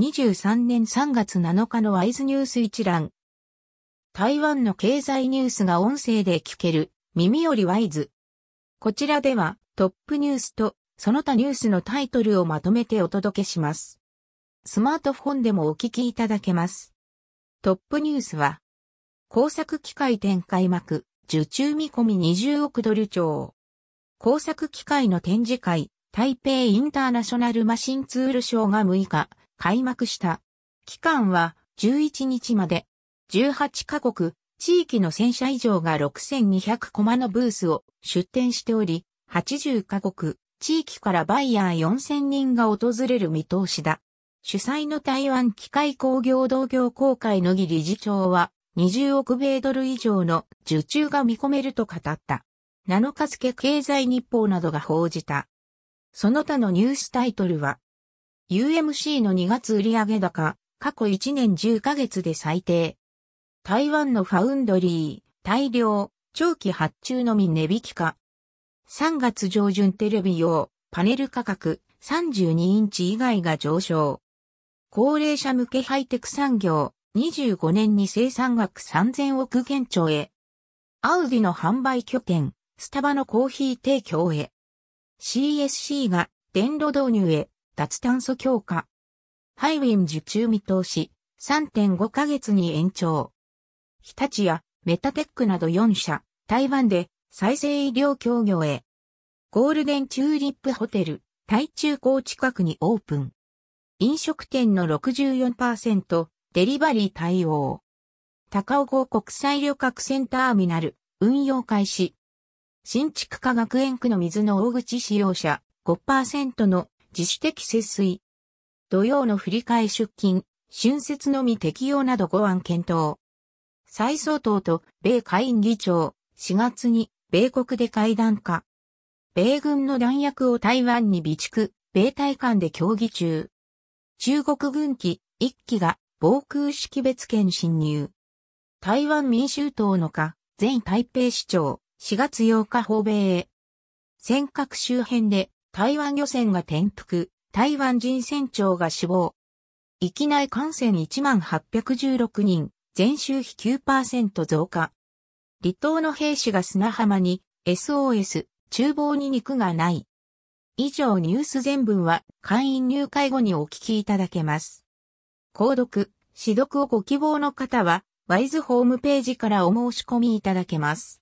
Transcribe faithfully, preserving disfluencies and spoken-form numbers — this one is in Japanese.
にじゅうさんねんさんがつなのかのワイズニュース一覧。台湾の経済ニュースが音声で聞ける、耳よりワイズ。こちらでは、トップニュースと、その他ニュースのタイトルをまとめてお届けします。スマートフォンでもお聞きいただけます。トップニュースは、工作機械展開幕、受注見込みにじゅうおくドル超。工作機械の展示会、台北インターナショナルマシンツールショーがむいか、開幕した。期間はじゅういちにちまで。じゅうはちカ国、地域のせんしゃ以上がろくせんにひゃくコマのブースを出展しており、はちじゅうカ国、地域からバイヤーよんせんにんが訪れる見通しだ。主催の台湾機械工業同業公会の魏理事長は、にじゅうおく米ドル以上の受注が見込めると語った。なのか付経済日報などが報じた。その他のニュースタイトルは、ユーエムシー のにがつ売上高、過去いちねんじゅっかげつで最低。台湾のファウンドリー、大量、長期発注のみ値引きか。さんがつじょうじゅんテレビ用、パネル価格、さんじゅうにインチ以外が上昇。高齢者向けハイテク産業、にじゅうごねんに生産額さんぜんおく元超へ。アウディの販売拠点、スタバのコーヒー提供へ。シーエスシー が電炉導入へ、脱炭素強化。ハイウィン受注見通し、さんてんごかげつに延長。日立やメタテックなどよんしゃ、台湾で再生医療協業へ。ゴールデンチューリップホテル、台中港近くにオープン。飲食店の ろくじゅうよんパーセント、デリバリー対応。高雄港国際旅客船ターミナル、運用開始。新築科学園区の水の大口使用者、ごパーセント の自主的節水。土曜の振り替え出勤、春節のみ適用などごあん検討。蔡総統と米下院議長、しがつに米国で会談か。米軍の弾薬を台湾に備蓄、米台間で協議中。中国軍機いっきが防空識別圏侵入。台湾民衆党の夏前台北市長、しがつようか訪米へ。尖閣周辺で台湾漁船が転覆、台湾人船長が死亡。域内感染いちまんはっぴゃくじゅうろくにん、前週比 きゅうパーセント 増加。離島の兵士が砂浜に エスオーエス、厨房に肉がない。以上ニュース全文は会員入会後にお聞きいただけます。購読、私読をご希望の方は、ワイズホームページからお申し込みいただけます。